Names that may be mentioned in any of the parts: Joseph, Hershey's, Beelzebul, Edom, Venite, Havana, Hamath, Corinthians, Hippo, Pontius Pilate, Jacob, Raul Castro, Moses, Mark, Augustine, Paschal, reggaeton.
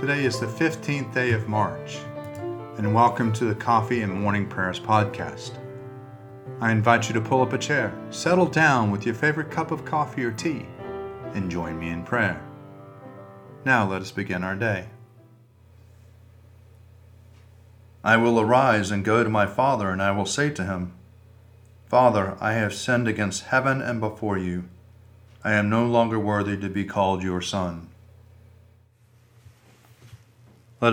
Today is the 15th day of March, and welcome to the Coffee and Morning Prayers podcast. I invite you to pull up a chair, settle down with your favorite cup of coffee or tea, and join me in prayer. Now let us begin our day. I will arise and go to my father, and I will say to him, Father, I have sinned against heaven and before you. I am no longer worthy to be called your son. Let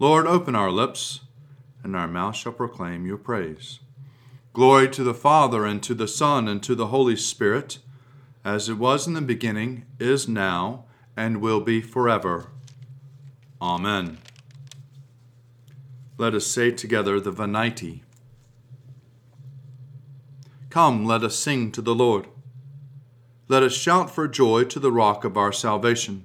Lord, open our lips, and our mouth shall proclaim your praise. Glory to the Father, and to the Son, and to the Holy Spirit, as it was in the beginning, is now, and will be forever. Amen. Let us say together the Venite. Come, let us sing to the Lord. Let us shout for joy to the rock of our salvation.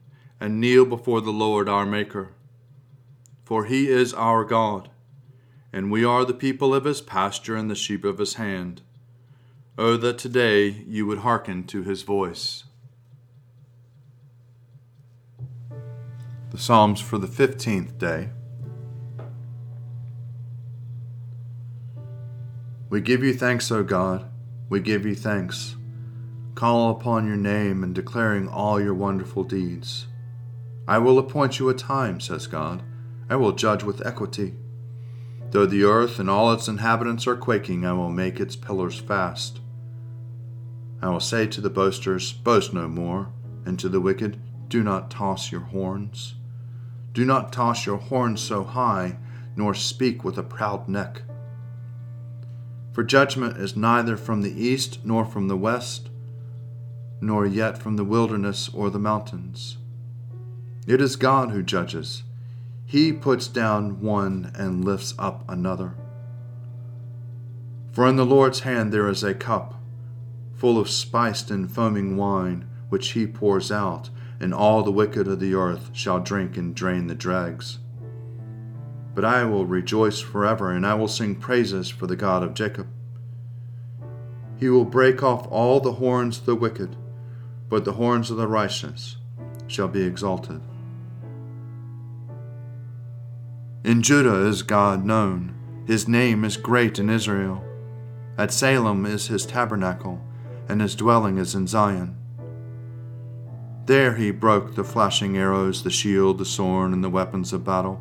and kneel before the Lord our Maker. For he is our God, and we are the people of his pasture and the sheep of his hand. Oh, that today you would hearken to his voice. The Psalms for the 15th day. We give you thanks, O God, we give you thanks, call upon your name and declaring all your wonderful deeds. I will appoint you a time, says God. I will judge with equity. Though the earth and all its inhabitants are quaking, I will make its pillars fast. I will say to the boasters, boast no more, and to the wicked, do not toss your horns. Do not toss your horns so high, nor speak with a proud neck. For judgment is neither from the east nor from the west, nor yet from the wilderness or the mountains. It is God who judges. He puts down one and lifts up another. For in the Lord's hand there is a cup full of spiced and foaming wine, which he pours out, and all the wicked of the earth shall drink and drain the dregs. But I will rejoice forever, and I will sing praises for the God of Jacob. He will break off all the horns of the wicked, but the horns of the righteous shall be exalted. In Judah is God known, his name is great in Israel. At Salem is his tabernacle, and his dwelling is in Zion. There he broke the flashing arrows, the shield, the sword, and the weapons of battle.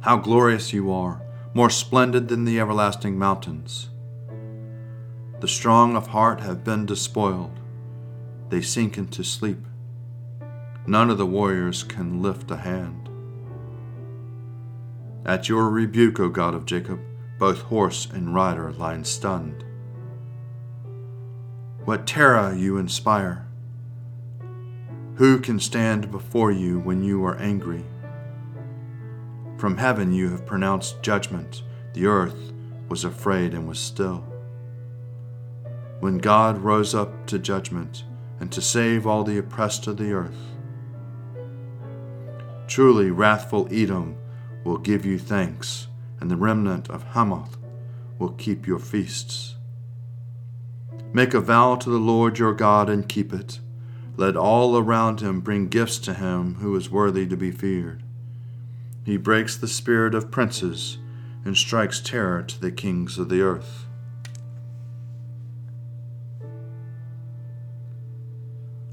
How glorious you are, more splendid than the everlasting mountains. The strong of heart have been despoiled, they sink into sleep. None of the warriors can lift a hand. At your rebuke, O God of Jacob, both horse and rider lie stunned. What terror you inspire! Who can stand before you when you are angry? From heaven you have pronounced judgment. The earth was afraid and was still. When God rose up to judgment and to save all the oppressed of the earth, Truly wrathful Edom will give you thanks, and the remnant of Hamath will keep your feasts. Make a vow to the Lord your God and keep it. Let all around him bring gifts to him who is worthy to be feared. He breaks the spirit of princes and strikes terror to the kings of the earth.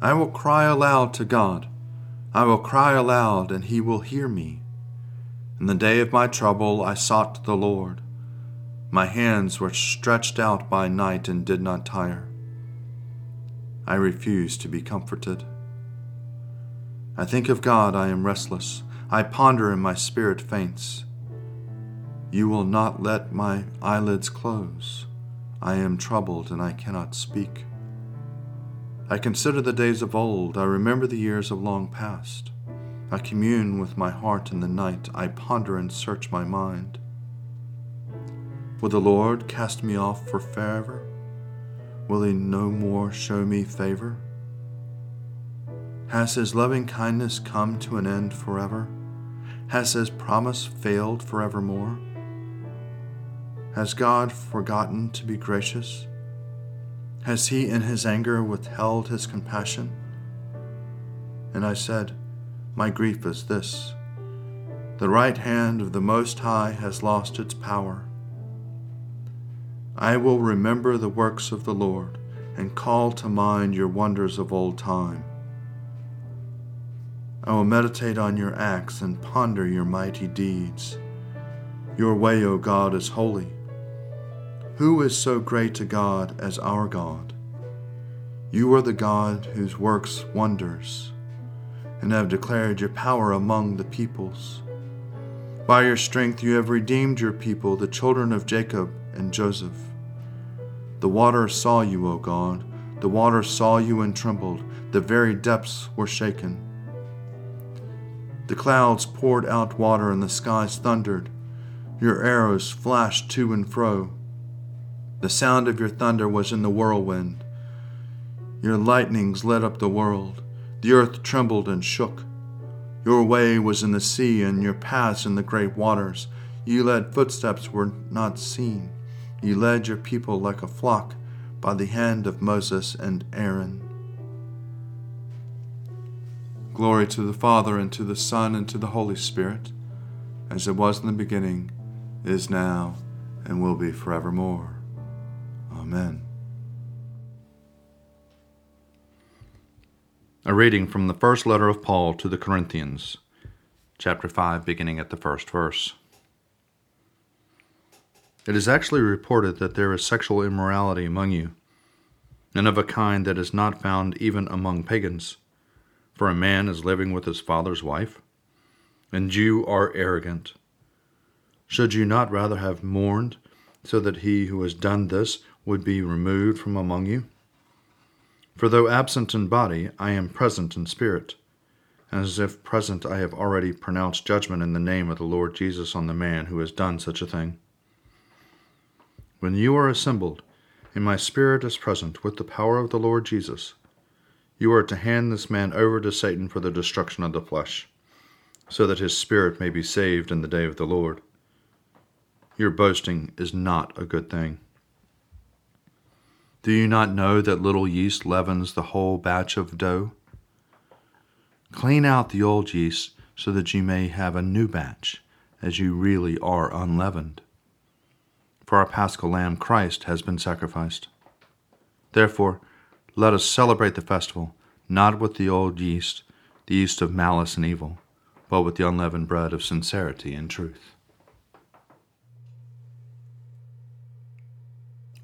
I will cry aloud to God. I will cry aloud, and he will hear me. In the day of my trouble I sought the Lord. My hands were stretched out by night and did not tire. I refuse to be comforted. I think of God, I am restless. I ponder, and my spirit faints. You will not let my eyelids close. I am troubled, and I cannot speak. I consider the days of old, I remember the years of long past. I commune with my heart in the night, I ponder and search my mind. Will the Lord cast me off for forever? Will he no more show me favor? Has his loving kindness come to an end forever? Has his promise failed forevermore? Has God forgotten to be gracious? Has he in his anger withheld his compassion? And I said, my grief is this: the right hand of the Most High has lost its power. I will remember the works of the Lord and call to mind your wonders of old time. I will meditate on your acts and ponder your mighty deeds. Your way, O God, is holy. Who is so great a God as our God? You are the God whose works wonders, and have declared your power among the peoples. By your strength you have redeemed your people, the children of Jacob and Joseph. The waters saw you, O God. The waters saw you and trembled. The very depths were shaken. The clouds poured out water, and the skies thundered. Your arrows flashed to and fro. The sound of your thunder was in the whirlwind. Your lightnings lit up the world. The earth trembled and shook. Your way was in the sea, and your paths in the great waters. You led footsteps were not seen. You led your people like a flock by the hand of Moses and Aaron. Glory to the Father, and to the Son, and to the Holy Spirit, as it was in the beginning, is now, and will be forevermore. Amen. A reading from the first letter of Paul to the Corinthians, chapter 5, beginning at the first verse. It is actually reported that there is sexual immorality among you, and of a kind that is not found even among pagans. For a man is living with his father's wife, and you are arrogant. Should you not rather have mourned, so that he who has done this would be removed from among you? For though absent in body, I am present in spirit. As if present, I have already pronounced judgment in the name of the Lord Jesus on the man who has done such a thing. When you are assembled, and my spirit is present with the power of the Lord Jesus, you are to hand this man over to Satan for the destruction of the flesh, so that his spirit may be saved in the day of the Lord. Your boasting is not a good thing. Do you not know that little yeast leavens the whole batch of dough? Clean out the old yeast so that you may have a new batch, as you really are unleavened. For our Paschal Lamb, Christ, has been sacrificed. Therefore, let us celebrate the festival, not with the old yeast, the yeast of malice and evil, but with the unleavened bread of sincerity and truth.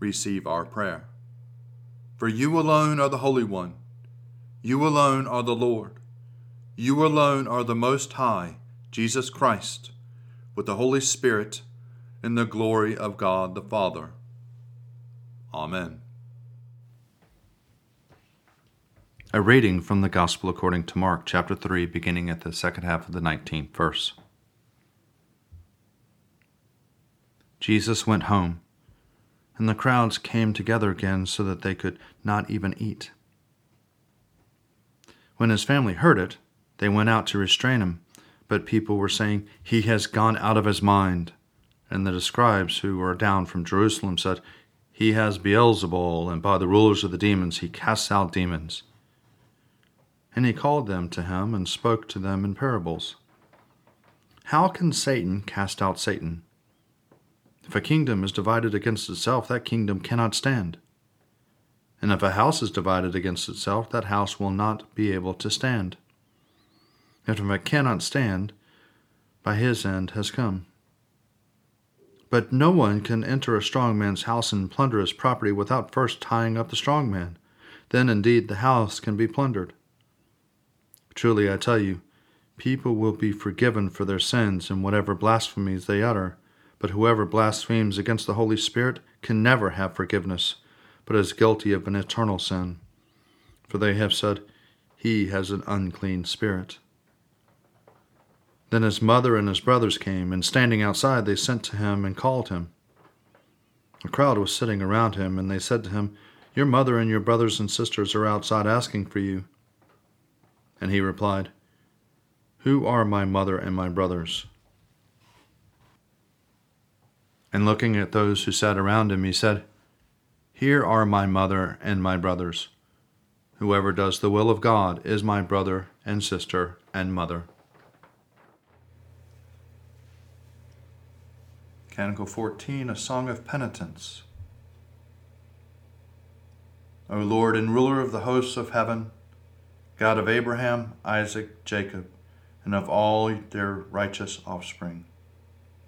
Receive our prayer. For you alone are the Holy One. You alone are the Lord. You alone are the Most High, Jesus Christ, with the Holy Spirit, in the glory of God the Father. Amen. A reading from the Gospel according to Mark, chapter 3, beginning at the second half of the 19th verse. Jesus went home, and the crowds came together again so that they could not even eat. When his family heard it, they went out to restrain him, but people were saying, "He has gone out of his mind." And the scribes who were down from Jerusalem said, "He has Beelzebul, and by the rulers of the demons he casts out demons." And he called them to him and spoke to them in parables. "How can Satan cast out Satan? If a kingdom is divided against itself, that kingdom cannot stand. And if a house is divided against itself, that house will not be able to stand. And if it cannot stand, by his end has come. But no one can enter a strong man's house and plunder his property without first tying up the strong man. Then indeed the house can be plundered. Truly I tell you, people will be forgiven for their sins and whatever blasphemies they utter, but whoever blasphemes against the Holy Spirit can never have forgiveness, but is guilty of an eternal sin. For they have said, 'He has an unclean spirit.'" Then his mother and his brothers came, and standing outside they sent to him and called him. A crowd was sitting around him, and they said to him, "Your mother and your brothers and sisters are outside asking for you." And he replied, "Who are my mother and my brothers?" And looking at those who sat around him, he said, "Here are my mother and my brothers. Whoever does the will of God is my brother and sister and mother." Canticle 14, A Song of Penitence. O Lord and ruler of the hosts of heaven, God of Abraham, Isaac, Jacob, and of all their righteous offspring,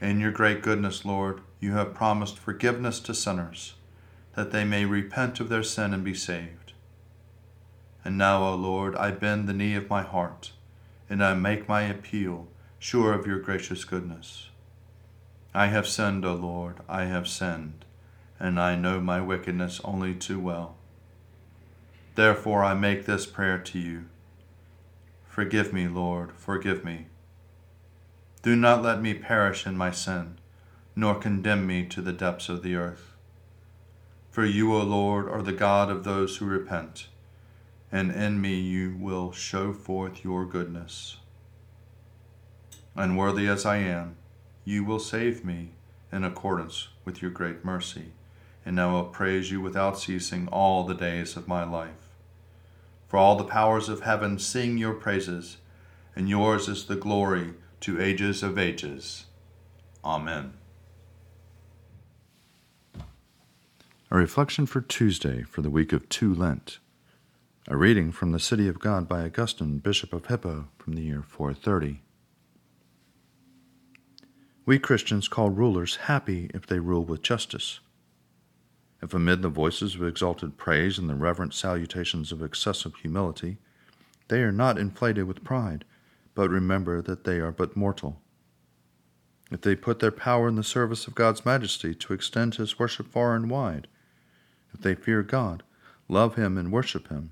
In your great goodness, Lord, you have promised forgiveness to sinners, that they may repent of their sin and be saved. And now, O Lord, I bend the knee of my heart, and I make my appeal, sure of your gracious goodness. I have sinned, O Lord, I have sinned, and I know my wickedness only too well. Therefore I make this prayer to you. Forgive me, Lord, forgive me. Do not let me perish in my sin, nor condemn me to the depths of the earth. For you, O Lord, are the God of those who repent, and in me you will show forth your goodness. Unworthy as I am, you will save me in accordance with your great mercy, and I will praise you without ceasing all the days of my life. For all the powers of heaven sing your praises, and yours is the glory to ages of ages. Amen. A reflection for Tuesday for the week of 2 Lent. A reading from the City of God by Augustine, Bishop of Hippo, from the year 430. We Christians call rulers happy if they rule with justice. If amid the voices of exalted praise and the reverent salutations of excessive humility, they are not inflated with pride, but remember that they are but mortal. If they put their power in the service of God's majesty to extend his worship far and wide, if they fear God, love him, and worship him.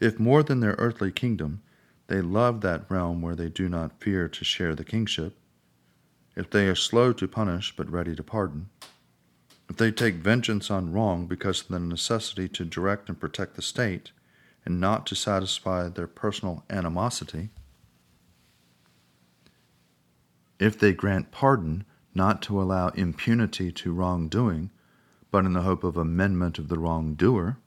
If more than their earthly kingdom, they love that realm where they do not fear to share the kingship, if they are slow to punish but ready to pardon, if they take vengeance on wrong because of the necessity to direct and protect the state and not to satisfy their personal animosity, if they grant pardon not to allow impunity to wrongdoing, but in the hope of amendment of the wrongdoer,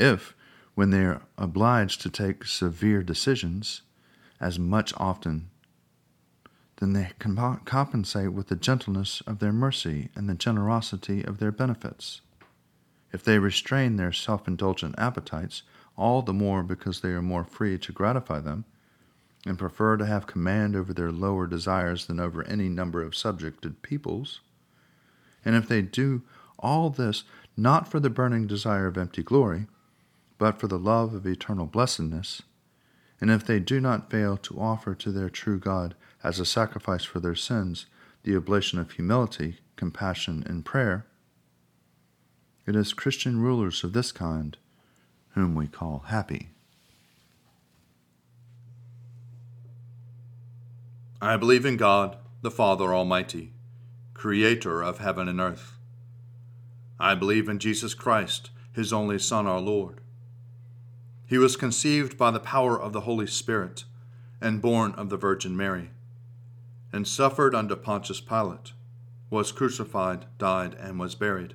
if, when they are obliged to take severe decisions, as much often. Then they compensate with the gentleness of their mercy and the generosity of their benefits. If they restrain their self-indulgent appetites, all the more because they are more free to gratify them, and prefer to have command over their lower desires than over any number of subjected peoples, and if they do all this not for the burning desire of empty glory, but for the love of eternal blessedness, and if they do not fail to offer to their true God as a sacrifice for their sins the oblation of humility, compassion, and prayer, it is Christian rulers of this kind whom we call happy. I believe in God, the Father Almighty, Creator of heaven and earth. I believe in Jesus Christ, His only Son, our Lord. He was conceived by the power of the Holy Spirit and born of the Virgin Mary, and suffered under Pontius Pilate, was crucified, died, and was buried.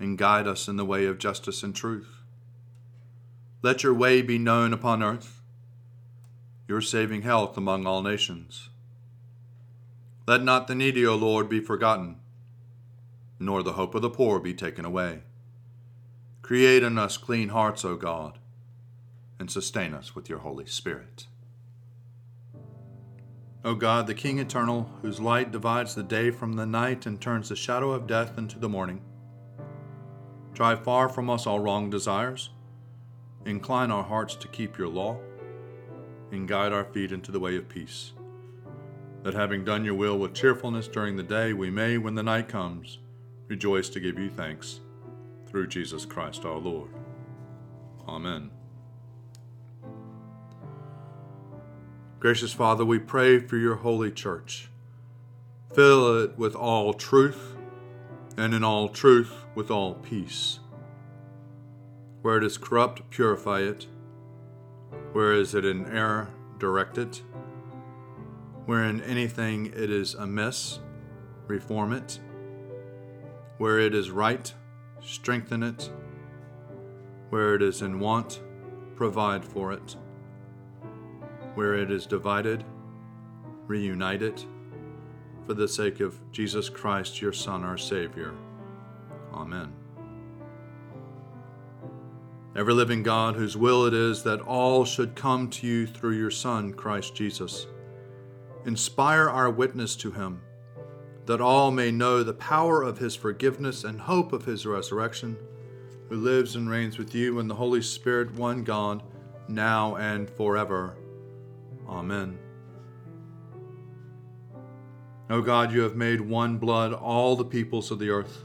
and guide us in the way of justice and truth. Let your way be known upon earth, your saving health among all nations. Let not the needy, O Lord, be forgotten, nor the hope of the poor be taken away. Create in us clean hearts, O God, and sustain us with your Holy Spirit. O God, the King eternal, whose light divides the day from the night and turns the shadow of death into the morning, drive far from us all wrong desires, incline our hearts to keep your law, and guide our feet into the way of peace, that having done your will with cheerfulness during the day, we may, when the night comes, rejoice to give you thanks, through Jesus Christ our Lord. Amen. Gracious Father, we pray for your holy church. Fill it with all truth, and in all truth with all peace. Where it is corrupt, purify it. Where is it in error, direct it. Where in anything it is amiss, reform it. Where it is right, strengthen it. Where it is in want, provide for it. Where it is divided, reunite it. For the sake of Jesus Christ, your Son, our Savior. Amen. Ever living God, whose will it is that all should come to you through your Son, Christ Jesus, inspire our witness to him, that all may know the power of his forgiveness and hope of his resurrection, who lives and reigns with you in the Holy Spirit, one God, now and forever. Amen. O God, you have made one blood all the peoples of the earth,